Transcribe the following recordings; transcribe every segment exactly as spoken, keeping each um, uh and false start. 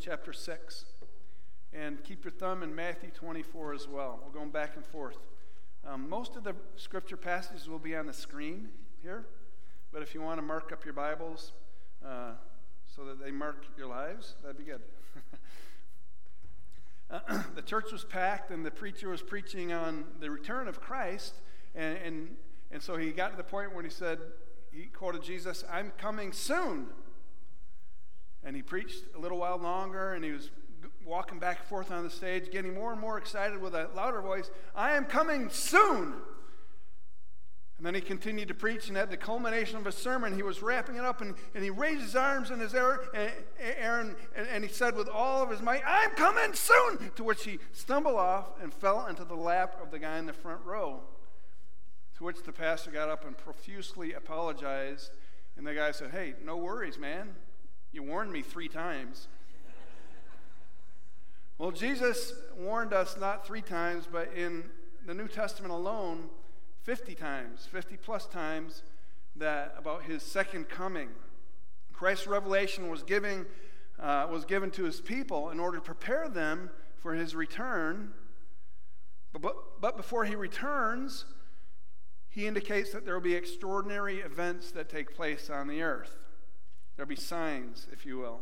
chapter six. And keep your thumb in Matthew twenty-four as well. We're going back and forth. Um, most of the scripture passages will be on the screen here. But if you want to mark up your Bibles uh, so that they mark your lives, that'd be good. uh, the church was packed, and the preacher was preaching on the return of Christ. And, and, and so he got to the point where he said, he quoted Jesus, "I'm coming soon." And he preached a little while longer, and he was walking back and forth on the stage, getting more and more excited with a louder voice, "I am coming soon." And then he continued to preach, and at the culmination of his sermon, he was wrapping it up, and, and he raised his arms in his air, air and, and he said with all of his might, "I'm coming soon," to which he stumbled off and fell into the lap of the guy in the front row, to which the pastor got up and profusely apologized, and the guy said, "Hey, no worries, man. You warned me three times." Well, Jesus warned us not three times, but in the New Testament alone, fifty times, fifty plus times, that about his second coming. Christ's revelation was giving uh, was given to his people in order to prepare them for his return. But, but, but before he returns, he indicates that there will be extraordinary events that take place on the earth. There will be signs, if you will.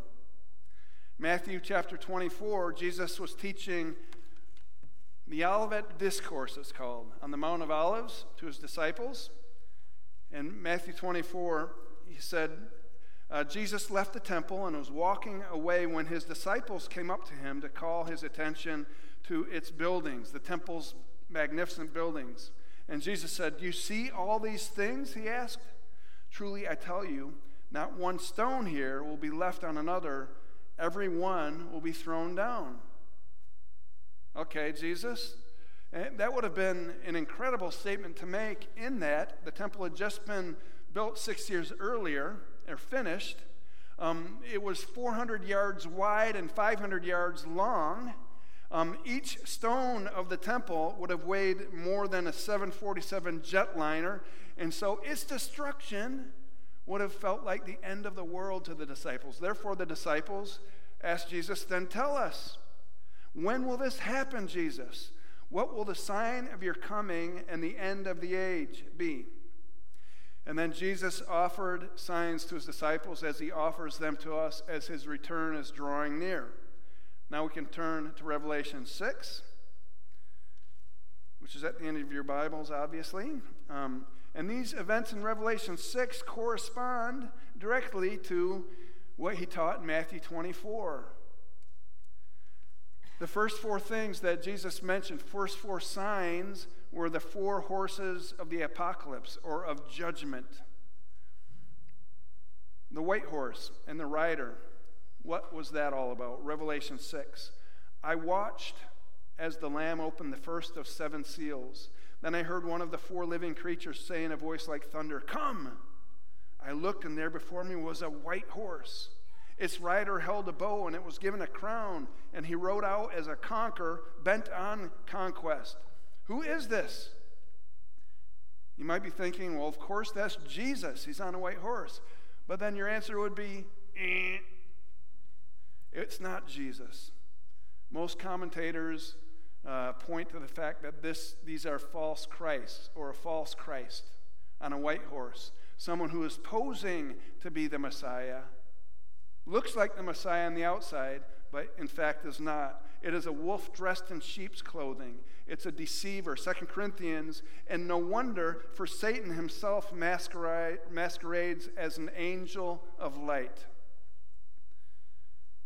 Matthew chapter twenty-four, Jesus was teaching the Olivet Discourse, it's called, on the Mount of Olives to his disciples. In Matthew twenty-four, he said, uh, Jesus left the temple and was walking away when his disciples came up to him to call his attention to its buildings, the temple's magnificent buildings. And Jesus said, "Do you see all these things?" he asked. "Truly, I tell you, not one stone here will be left on another. Every one will be thrown down." Okay, Jesus. And that would have been an incredible statement to make, in that the temple had just been built six years earlier, or finished. Um, it was four hundred yards wide and five hundred yards long. Um, each stone of the temple would have weighed more than a seven forty-seven jetliner, and so its destruction would have felt like the end of the world to the disciples. Therefore, the disciples asked Jesus, "Then tell us, when will this happen, Jesus? What will the sign of your coming and the end of the age be?" And then Jesus offered signs to his disciples, as he offers them to us as his return is drawing near. Now we can turn to Revelation six, which is at the end of your Bibles, obviously. Um, And these events in Revelation six correspond directly to what he taught in Matthew twenty-four. The first four things that Jesus mentioned, first four signs, were the four horses of the apocalypse, or of judgment. The white horse and the rider. What was that all about? Revelation six. "I watched as the Lamb opened the first of seven seals. Then I heard one of the four living creatures say in a voice like thunder, 'Come!' I looked, and there before me was a white horse. Its rider held a bow, and it was given a crown, and he rode out as a conqueror, bent on conquest." Who is this? You might be thinking, well, of course, that's Jesus. He's on a white horse. But then your answer would be, eh. It's not Jesus. Most commentators Uh, point to the fact that this these are false Christs, or a false Christ on a white horse, someone who is posing to be the Messiah, looks like the Messiah on the outside, but in fact is not. It is a wolf dressed in sheep's clothing. It's a deceiver, Second Corinthians, and no wonder, for Satan himself masquerade, masquerades as an angel of light.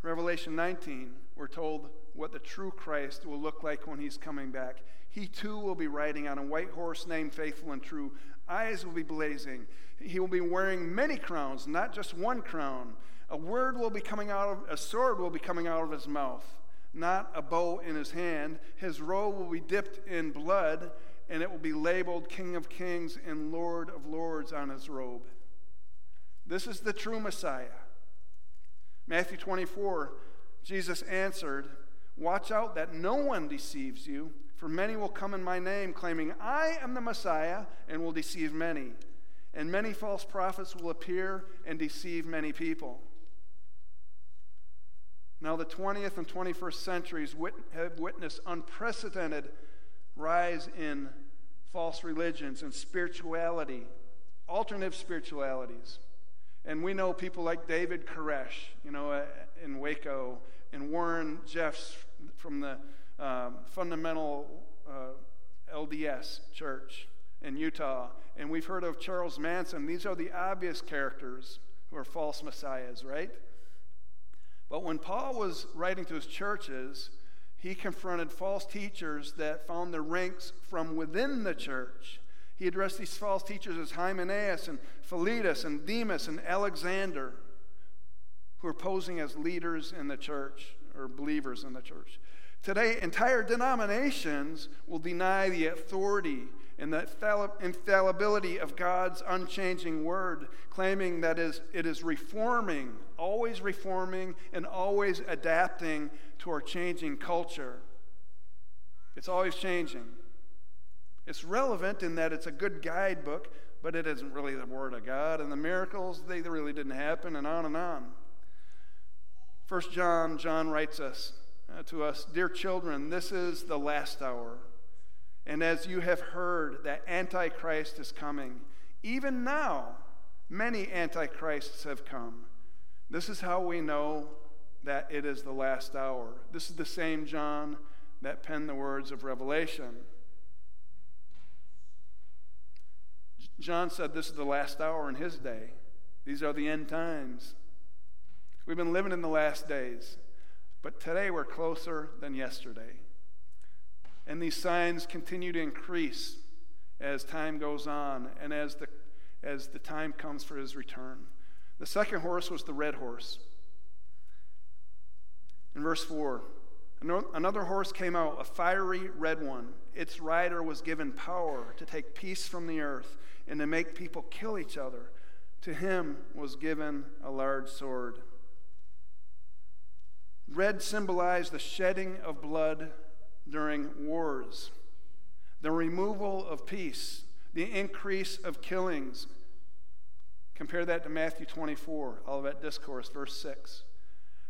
Revelation nineteen, we're told what the true Christ will look like when he's coming back. He too will be riding on a white horse named Faithful and True. Eyes will be blazing. He will be wearing many crowns, not just one crown. A word will be coming out of, a sword will be coming out of his mouth, not a bow in his hand. His robe will be dipped in blood, and it will be labeled King of Kings and Lord of Lords on his robe. This is the true Messiah. Matthew twenty-four, Jesus answered, "Watch out that no one deceives you, for many will come in my name, claiming, 'I am the Messiah,' and will deceive many. And many false prophets will appear and deceive many people." Now the twentieth and twenty-first centuries wit- have witnessed unprecedented rise in false religions and spirituality, alternative spiritualities. And we know people like David Koresh, you know, uh, in Waco, and Warren Jeffs from the um, fundamental uh, L D S church in Utah. And we've heard of Charles Manson. These are the obvious characters who are false messiahs, right? But when Paul was writing to his churches, he confronted false teachers that found their ranks from within the church. He addressed these false teachers as Hymenaeus and Philetus and Demas and Alexander, who are posing as leaders in the church or believers in the church. Today, entire denominations will deny the authority and the infallibility of God's unchanging word, claiming that it is reforming, always reforming, and always adapting to our changing culture. It's always changing. It's relevant in that it's a good guidebook, but it isn't really the word of God, and the miracles, they really didn't happen, and on and on. First John, John writes us, uh, to us, "Dear children, this is the last hour. And as you have heard that Antichrist is coming, even now many Antichrists have come. This is how we know that it is the last hour." This is the same John that penned the words of Revelation. John said this is the last hour in his day. These are the end times. We've been living in the last days, but today we're closer than yesterday. And these signs continue to increase as time goes on and as the as the time comes for his return. The second horse was the red horse. In verse four, another horse came out, a fiery red one. Its rider was given power to take peace from the earth and to make people kill each other. To him was given a large sword. Red symbolized the shedding of blood during wars, the removal of peace, the increase of killings. Compare that to Matthew twenty-four, Olivet Discourse, verse six.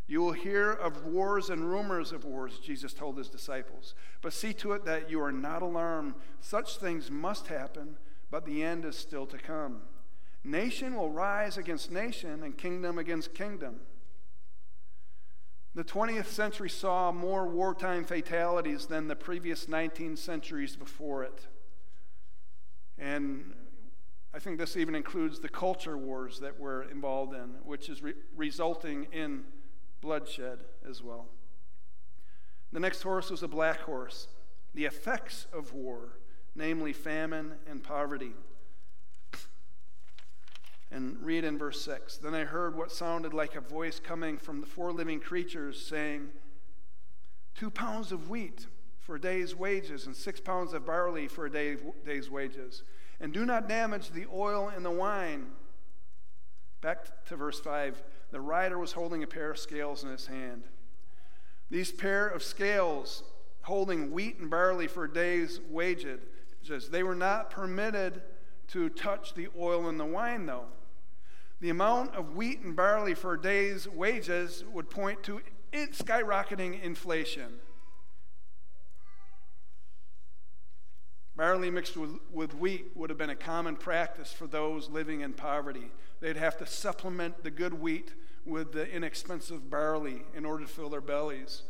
"You will hear of wars and rumors of wars," Jesus told his disciples, "but see to it that you are not alarmed. Such things must happen, but the end is still to come. Nation will rise against nation and kingdom against kingdom." The twentieth century saw more wartime fatalities than the previous nineteen centuries before it. And I think this even includes the culture wars that we're involved in, which is re- resulting in bloodshed as well. The next horse was a black horse, the effects of war, namely famine and poverty. And read in verse six. "Then I heard what sounded like a voice coming from the four living creatures saying, 'Two pounds of wheat for a day's wages and six pounds of barley for a day, day's wages. And do not damage the oil and the wine.'" Back to verse five. "The rider was holding a pair of scales in his hand." These pair of scales holding wheat and barley for a day's wages. They were not permitted to touch the oil and the wine, though. The amount of wheat and barley for a day's wages would point to skyrocketing inflation. Barley mixed with, with wheat would have been a common practice for those living in poverty. They'd have to supplement the good wheat with the inexpensive barley in order to fill their bellies.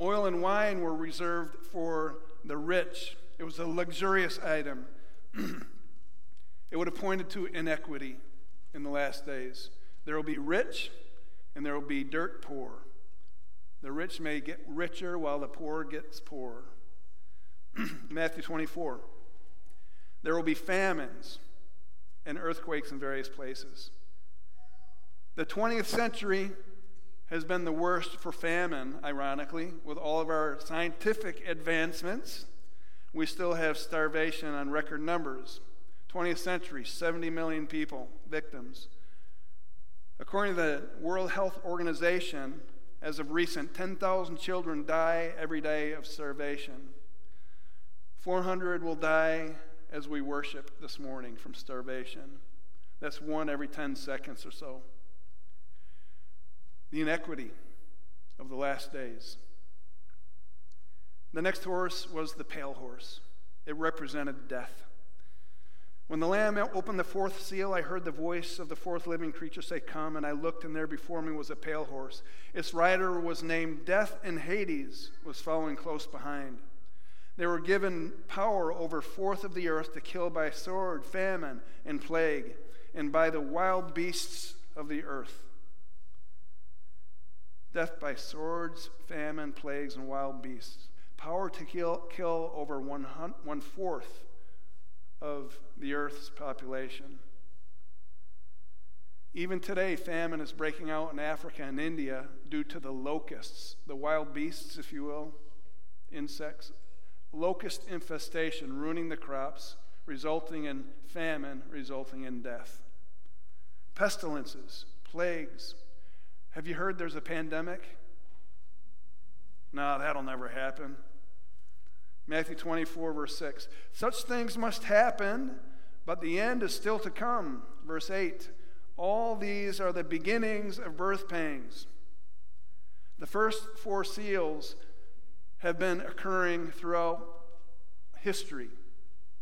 Oil and wine were reserved for the rich. It was a luxurious item. It would have pointed to inequity in the last days. There will be rich and there will be dirt poor. The rich may get richer while the poor gets poorer. Matthew twenty-four. There will be famines and earthquakes in various places. The twentieth century has been the worst for famine, ironically, with all of our scientific advancements. We still have starvation on record numbers. twentieth century, seventy million people, victims. According to the World Health Organization, as of recent, ten thousand children die every day of starvation. four hundred will die as we worship this morning from starvation. That's one every ten seconds or so. The inequity. of the last days. The next horse was the pale horse. It represented death. When the Lamb opened the fourth seal, I heard the voice of the fourth living creature say, "Come," and I looked, and there before me was a pale horse. Its rider was named Death, and Hades was following close behind. They were given power over fourth of the earth to kill by sword, famine, and plague, and by the wild beasts of the earth. Death by swords, famine, plagues, and wild beasts. Power to kill, kill over one, one fourth of the earth's population. Even today, famine is breaking out in Africa and India due to the locusts, the wild beasts, if you will, insects. Locust infestation ruining the crops, resulting in famine, resulting in death. Pestilences, plagues. Have you heard there's a pandemic? No, that'll never happen. Matthew twenty-four, verse six. Such things must happen, but the end is still to come. Verse eight. All these are the beginnings of birth pangs. The first four seals have been occurring throughout history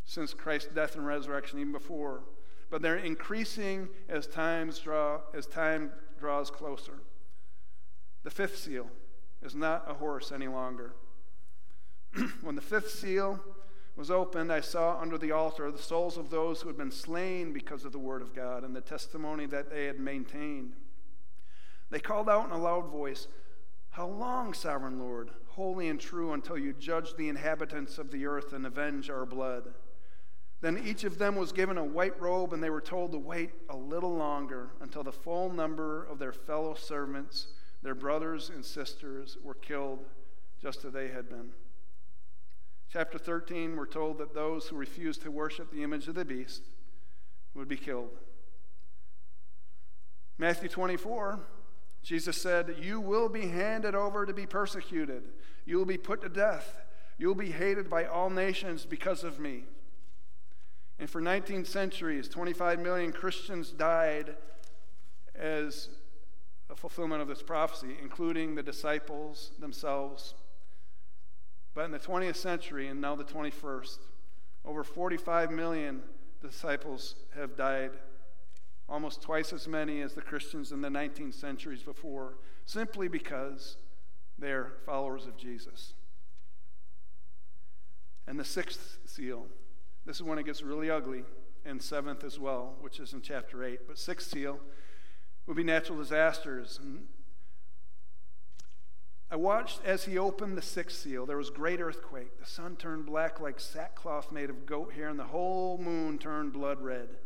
since Christ's death and resurrection, even before. But they're increasing as times draw as time draws closer. The fifth seal is not a horse any longer. When the fifth seal was opened, I saw under the altar the souls of those who had been slain because of the word of God and the testimony that they had maintained. They called out in a loud voice, "How long, Sovereign Lord, holy and true, until you judge the inhabitants of the earth and avenge our blood?" Then each of them was given a white robe, and they were told to wait a little longer until the full number of their fellow servants, their brothers and sisters, were killed just as they had been. Chapter thirteen, we're told that those who refused to worship the image of the beast would be killed. Matthew twenty-four, Jesus said, "You will be handed over to be persecuted. You will be put to death. You will be hated by all nations because of me." And for nineteen centuries, twenty-five million Christians died as a fulfillment of this prophecy, including the disciples themselves. But in the twentieth century, and now the twenty-first, over forty-five million disciples have died, almost twice as many as the Christians in the nineteenth centuries before, simply because they're followers of Jesus. And the sixth seal, this is when it gets really ugly, and seventh as well, which is in chapter eight, but sixth seal would be natural disasters. And I watched as he opened the sixth seal. There was great earthquake. The sun turned black like sackcloth made of goat hair, and the whole moon turned blood red.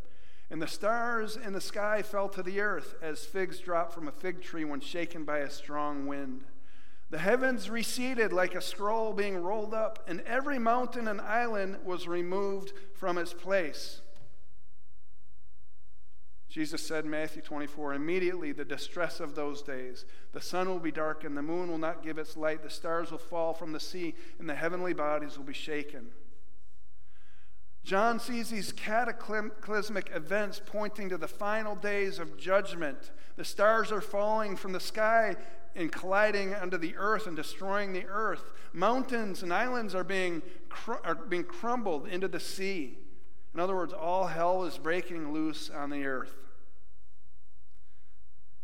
And the stars in the sky fell to the earth as figs drop from a fig tree when shaken by a strong wind. The heavens receded like a scroll being rolled up, and every mountain and island was removed from its place. Jesus said in Matthew twenty-four, "Immediately the distress of those days, the sun will be darkened, the moon will not give its light, the stars will fall from the sea, and the heavenly bodies will be shaken." John sees these cataclysmic events pointing to the final days of judgment. The stars are falling from the sky and colliding under the earth and destroying the earth. Mountains and islands are being cr- are being crumbled into the sea. In other words, all hell is breaking loose on the earth.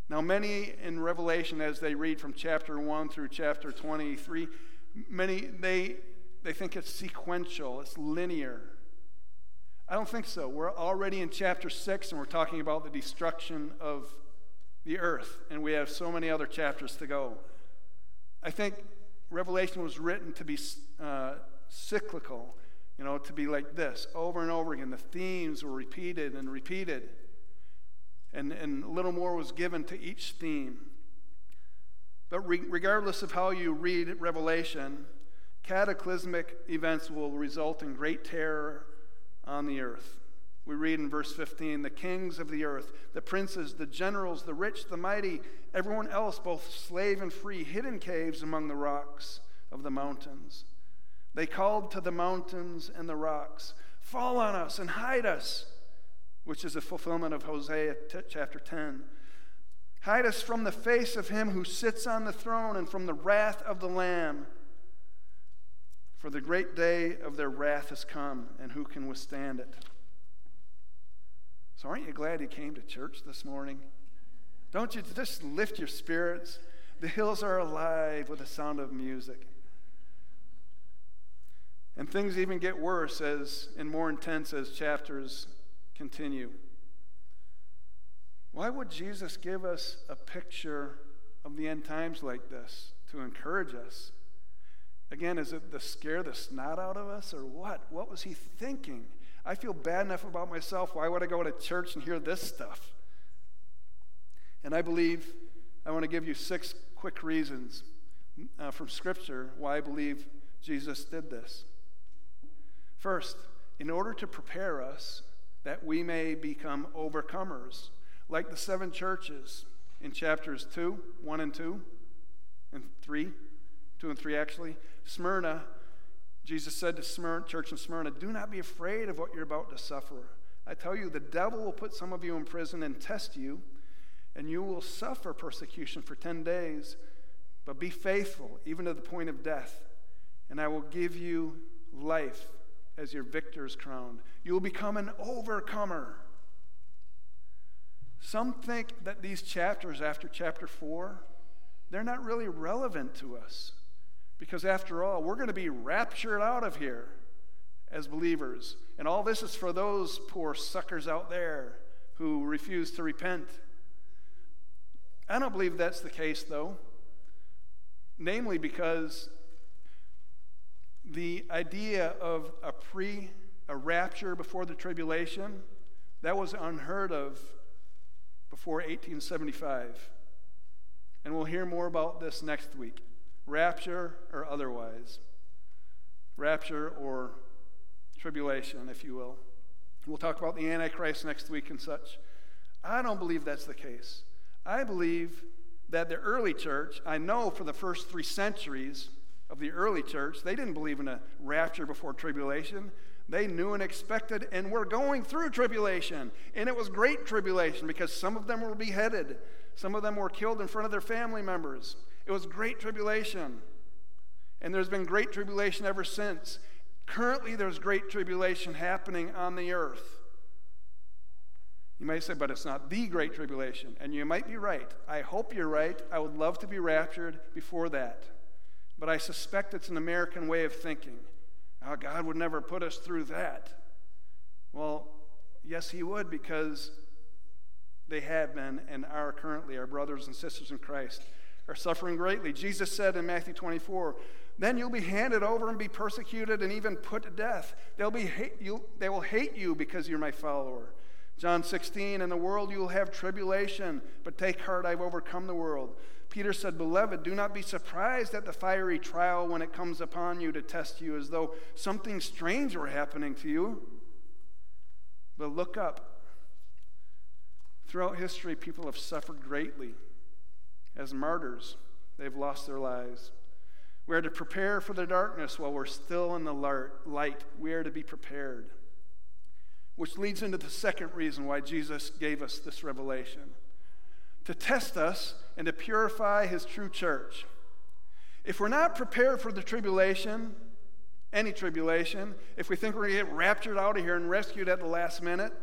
Now, many in Revelation, as they read from chapter one through chapter twenty-three, many they they think it's sequential, it's linear. I don't think so. We're already in chapter six, and we're talking about the destruction of the earth, and we have so many other chapters to go. I think Revelation was written to be uh, cyclical, you know, to be like this, over and over again. The themes were repeated and repeated, and, and little more was given to each theme. But re- regardless of how you read Revelation, cataclysmic events will result in great terror on the earth. We read in verse fifteen, "The kings of the earth, the princes, the generals, the rich, the mighty, everyone else, both slave and free, hid in caves among the rocks of the mountains. They called to the mountains and the rocks, 'Fall on us and hide us,'" which is a fulfillment of Hosea t- chapter ten. Hide us from the face of him who sits on the throne and from the wrath of the Lamb. For the great day of their wrath has come, and who can withstand it? So aren't you glad you came to church this morning? Don't you just lift your spirits? The hills are alive with the sound of music. And things even get worse as and more intense as chapters continue. Why would Jesus give us a picture of the end times like this to encourage us? Again, is it to scare the snot out of us or what? What was he thinking? I feel bad enough about myself. Why would I go to church and hear this stuff? And I believe I want to give you six quick reasons uh, from Scripture why I believe Jesus did this. First, in order to prepare us that we may become overcomers, like the seven churches in chapters two, one and two, and three, two and three actually. Smyrna, Jesus said to Smyrna, church in Smyrna, do not be afraid of what you're about to suffer. I tell you, the devil will put some of you in prison and test you, and you will suffer persecution for ten days, but be faithful, even to the point of death, and I will give you life as your victor's crown. You will become an overcomer. Some think that these chapters after chapter four, they're not really relevant to us because, after all, we're going to be raptured out of here as believers. And all this is for those poor suckers out there who refuse to repent. I don't believe that's the case, though, namely because the idea of a pre, a rapture before the tribulation, that was unheard of before eighteen seventy-five. And we'll hear more about this next week. Rapture or otherwise. Rapture or tribulation, if you will. We'll talk about the Antichrist next week and such. I don't believe that's the case. I believe that the early church, I know for the first three centuries of the early church, they didn't believe in a rapture before tribulation. They knew and expected, and were going through tribulation. And it was great tribulation because some of them were beheaded. Some of them were killed in front of their family members. It was great tribulation. And there's been great tribulation ever since. Currently, there's great tribulation happening on the earth. You may say, but it's not the great tribulation. And you might be right. I hope you're right. I would love to be raptured before that. But I suspect it's an American way of thinking. Oh, God would never put us through that. Well, yes, he would, because they have been and are currently, our brothers and sisters in Christ, are suffering greatly. Jesus said in Matthew twenty-four, then you'll be handed over and be persecuted and even put to death. They'll be hate you, they will hate you because you're my follower. John sixteen, in the world you will have tribulation, but take heart, I've overcome the world. Peter said, beloved, do not be surprised at the fiery trial when it comes upon you to test you as though something strange were happening to you. But look up. Throughout history, people have suffered greatly. As martyrs, they've lost their lives. We are to prepare for the darkness while we're still in the light. We are to be prepared. Which leads into the second reason why Jesus gave us this revelation. To test us and to purify his true church. If we're not prepared for the tribulation, any tribulation, if we think we're going to get raptured out of here and rescued at the last minute,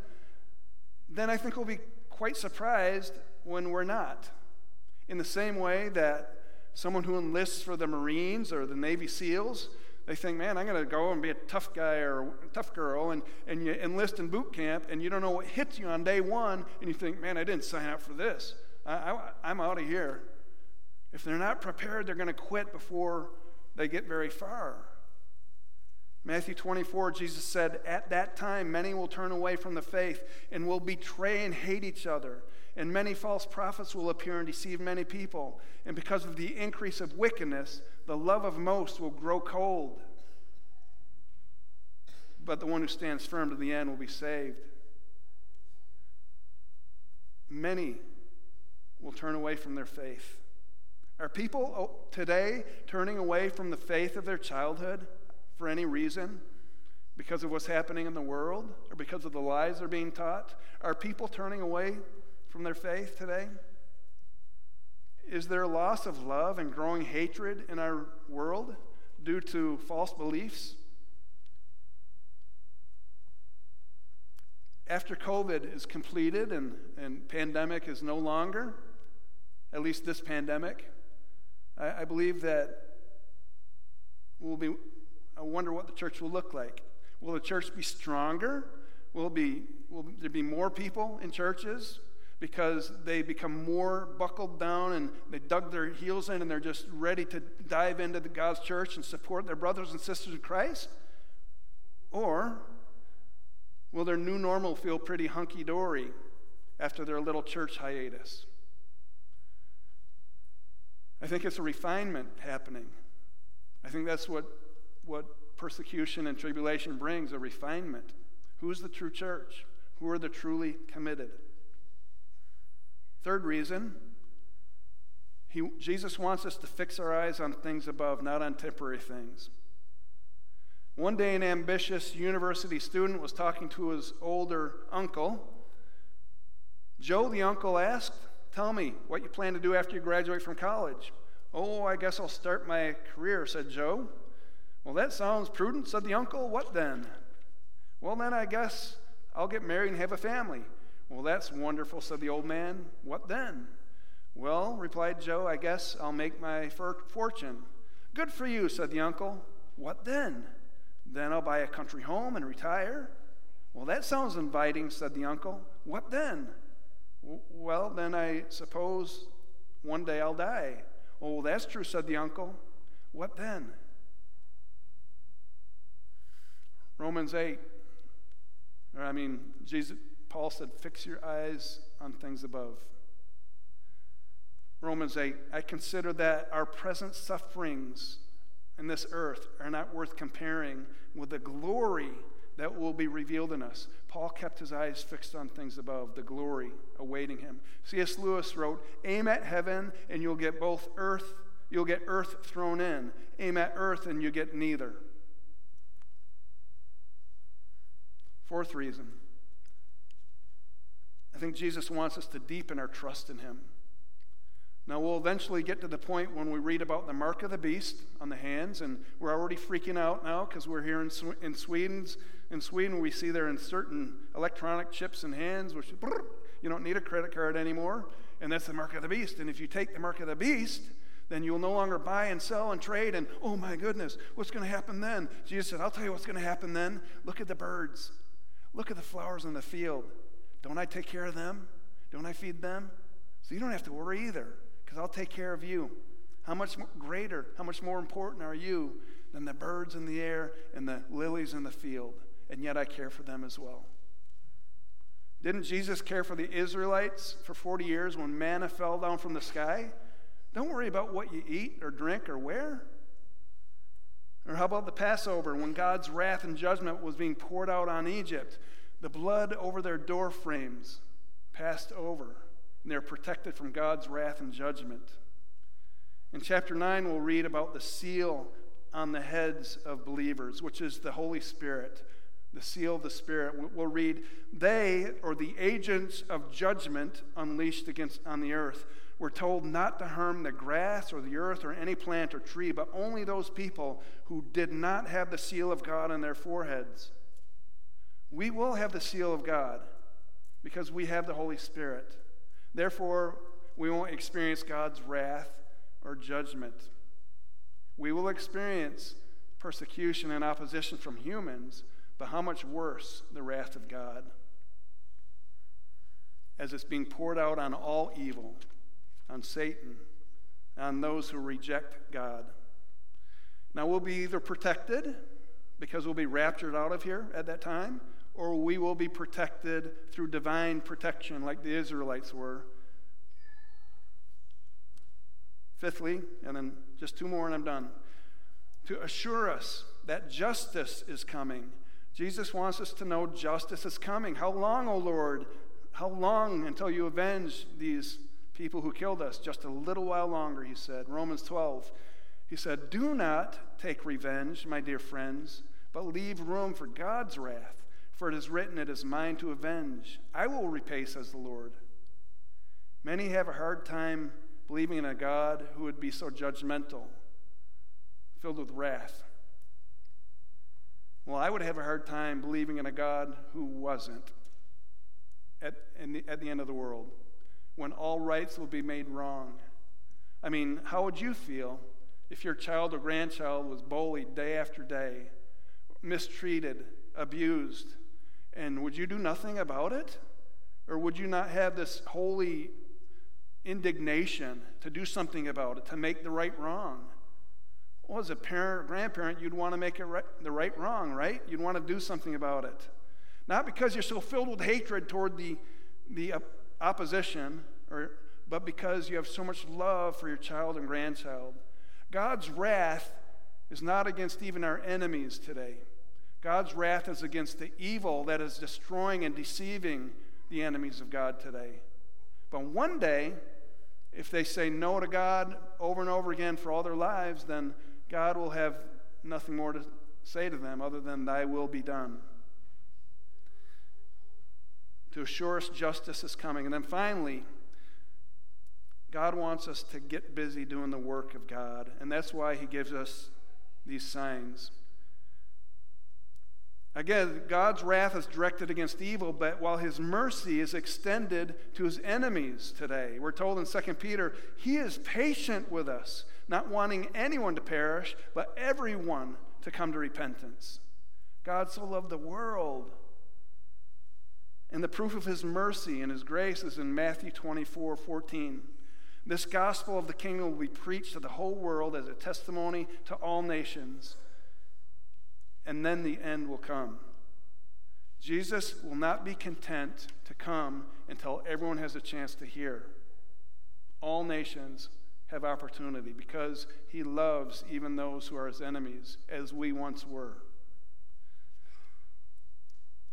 then I think we'll be quite surprised when we're not. In the same way that someone who enlists for the Marines or the Navy SEALs, they think, man, I'm going to go and be a tough guy or a tough girl, and, and you enlist in boot camp, and you don't know what hits you on day one, and you think, man, I didn't sign up for this. I, I, I'm out of here. If they're not prepared, they're going to quit before they get very far. Matthew twenty-four, Jesus said, at that time many will turn away from the faith and will betray and hate each other, and many false prophets will appear and deceive many people. And because of the increase of wickedness, the love of most will grow cold. But the one who stands firm to the end will be saved. Many will turn away from their faith. Are people today turning away from the faith of their childhood for any reason? Because of what's happening in the world? Or because of the lies they're being taught? Are people turning away from their faith today? Is there loss of love and growing hatred in our world due to false beliefs? After COVID is completed and, and pandemic is no longer, at least this pandemic, I, I believe that we'll be, I wonder what the church will look like. Will the church be stronger? Will be will there be more people in churches because they become more buckled down and they dug their heels in and they're just ready to dive into the God's church and support their brothers and sisters in Christ? Or will their new normal feel pretty hunky-dory after their little church hiatus? I think it's a refinement happening. I think that's what what persecution and tribulation brings, a refinement. Who's the true church? Who are the truly committed? Third reason, he, Jesus wants us to fix our eyes on things above, not on temporary things. One day an ambitious university student was talking to his older uncle. Joe, the uncle, asked, "Tell me what you plan to do after you graduate from college." "Oh, I guess I'll start my career," said Joe. "Well, that sounds prudent," said the uncle. "What then?" "Well, then I guess I'll get married and have a family." "Well, that's wonderful," said the old man. "What then?" "Well," replied Joe, "I guess I'll make my fir- fortune. "Good for you," said the uncle. "What then?" "Then I'll buy a country home and retire." "Well, that sounds inviting," said the uncle. "What then?" "Well, then I suppose one day I'll die." "Oh, that's true," said the uncle. "What then?" Romans eight. Or I mean, Jesus, Paul said, "Fix your eyes on things above." Romans eight. "I consider that our present sufferings in this earth are not worth comparing with the glory that will be revealed in us." Paul kept his eyes fixed on things above, the glory awaiting him. C S Lewis wrote, "Aim at heaven and you'll get both earth, you'll get earth thrown in. Aim at earth and you get neither." Fourth reason, I think Jesus wants us to deepen our trust in him. Now, we'll eventually get to the point when we read about the mark of the beast on the hands, and we're already freaking out now because we're here in, Sw- in, Sweden's, in Sweden. We see they're inserting electronic chips in hands, which brrr, you don't need a credit card anymore, and that's the mark of the beast. And if you take the mark of the beast, then you'll no longer buy and sell and trade, and oh my goodness, what's going to happen then? Jesus said, "I'll tell you what's going to happen then. Look at the birds. Look at the flowers in the field. Don't I take care of them? Don't I feed them? So you don't have to worry either, because I'll take care of you. How much greater, how much more important are you than the birds in the air and the lilies in the field? And yet I care for them as well." Didn't Jesus care for the Israelites for forty years when manna fell down from the sky? Don't worry about what you eat or drink or wear. Or how about the Passover, when God's wrath and judgment was being poured out on Egypt? The blood over their door frames passed over, and they're protected from God's wrath and judgment. In chapter nine, we'll read about the seal on the heads of believers, which is the Holy Spirit, the seal of the Spirit. We'll read, "They, or the agents of judgment unleashed against on the earth, we're told not to harm the grass or the earth or any plant or tree, but only those people who did not have the seal of God on their foreheads." We will have the seal of God because we have the Holy Spirit. Therefore, we won't experience God's wrath or judgment. We will experience persecution and opposition from humans, but how much worse the wrath of God, as it's being poured out on all evil, on Satan, on those who reject God. Now, we'll be either protected because we'll be raptured out of here at that time, or we will be protected through divine protection like the Israelites were. Fifthly, and then just two more and I'm done, to assure us that justice is coming. Jesus wants us to know justice is coming. "How long, O Lord? How long until you avenge these people who killed us?" "Just a little while longer," he said. Romans twelve, he said, "Do not take revenge, my dear friends, but leave room for God's wrath, for it is written, 'It is mine to avenge. I will repay,' says the Lord." Many have a hard time believing in a God who would be so judgmental, filled with wrath. Well, I would have a hard time believing in a God who wasn't at, the, at the end of the world, when all rights will be made wrong. I mean, how would you feel if your child or grandchild was bullied day after day, mistreated, abused, and would you do nothing about it? Or would you not have this holy indignation to do something about it, to make the right wrong? Well, as a parent or grandparent, you'd want to make it right, the right wrong, right? You'd want to do something about it. Not because you're so filled with hatred toward the, the op- opposition, or, but because you have so much love for your child and grandchild. God's wrath is not against even our enemies today. God's wrath is against the evil that is destroying and deceiving the enemies of God today. But one day, if they say no to God over and over again for all their lives, then God will have nothing more to say to them other than, "Thy will be done." To assure us justice is coming. And then finally, God wants us to get busy doing the work of God, and that's why he gives us these signs. Again, God's wrath is directed against evil, but while his mercy is extended to his enemies today. We're told in Second Peter, he is patient with us, not wanting anyone to perish, but everyone to come to repentance. God so loved the world. And the proof of his mercy and his grace is in Matthew twenty-four fourteen. This gospel of the kingdom will be preached to the whole world as a testimony to all nations, and then the end will come. Jesus will not be content to come until everyone has a chance to hear. All nations have opportunity because he loves even those who are his enemies, as we once were.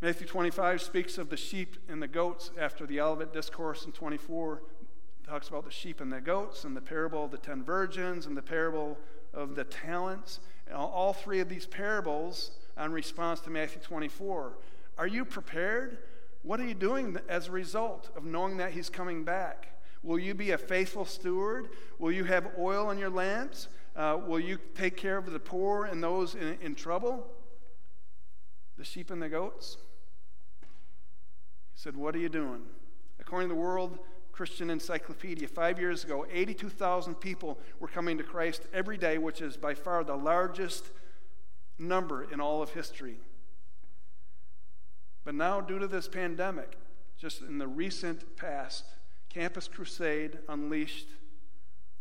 Matthew twenty-five speaks of the sheep and the goats after the Olivet Discourse, in twenty-four talks about the sheep and the goats, and the parable of the ten virgins, and the parable of the talents. All three of these parables in response to Matthew twenty-four. Are you prepared? What are you doing as a result of knowing that he's coming back? Will you be a faithful steward? Will you have oil in your lamps? Uh, will you take care of the poor and those in, in trouble? The sheep and the goats? He said, what are you doing? According to the World Christian Encyclopedia, five years ago, eighty-two thousand people were coming to Christ every day, which is by far the largest number in all of history. But now, due to this pandemic, just in the recent past, Campus Crusade unleashed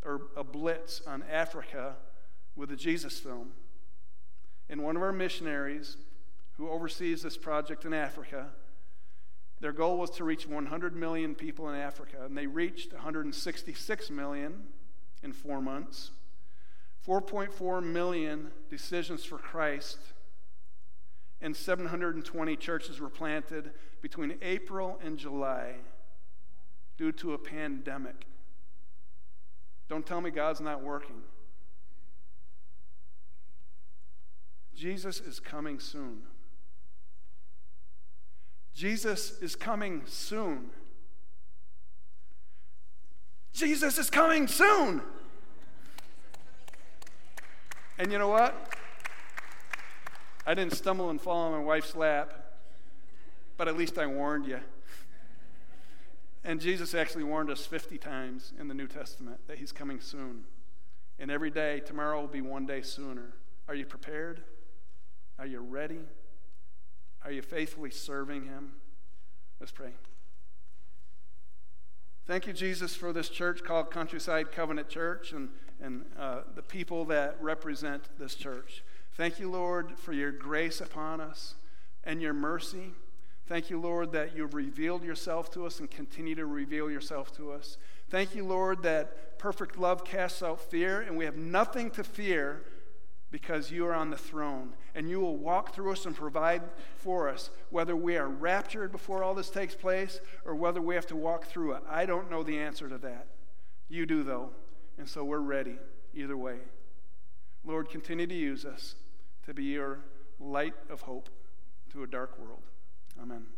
or a blitz on Africa with a Jesus film. And one of our missionaries who oversees this project in Africa, their goal was to reach one hundred million people in Africa, and they reached one hundred sixty-six million in four months. four point four million decisions for Christ, and seven hundred twenty churches were planted between April and July due to a pandemic. Don't tell me God's not working. Jesus is coming soon. Jesus is coming soon. Jesus is coming soon. And you know what? I didn't stumble and fall on my wife's lap, but at least I warned you. And Jesus actually warned us fifty times in the New Testament that he's coming soon. And every day, tomorrow will be one day sooner. Are you prepared? Are you ready? Are you faithfully serving him? Let's pray. Thank you, Jesus, for this church called Countryside Covenant Church and, and uh, the people that represent this church. Thank you, Lord, for your grace upon us and your mercy. Thank you, Lord, that you've revealed yourself to us and continue to reveal yourself to us. Thank you, Lord, that perfect love casts out fear, and we have nothing to fear because you are on the throne, and you will walk through us and provide for us, whether we are raptured before all this takes place or whether we have to walk through it. I don't know the answer to that. You do, though, and so we're ready either way. Lord, continue to use us to be your light of hope to a dark world. Amen.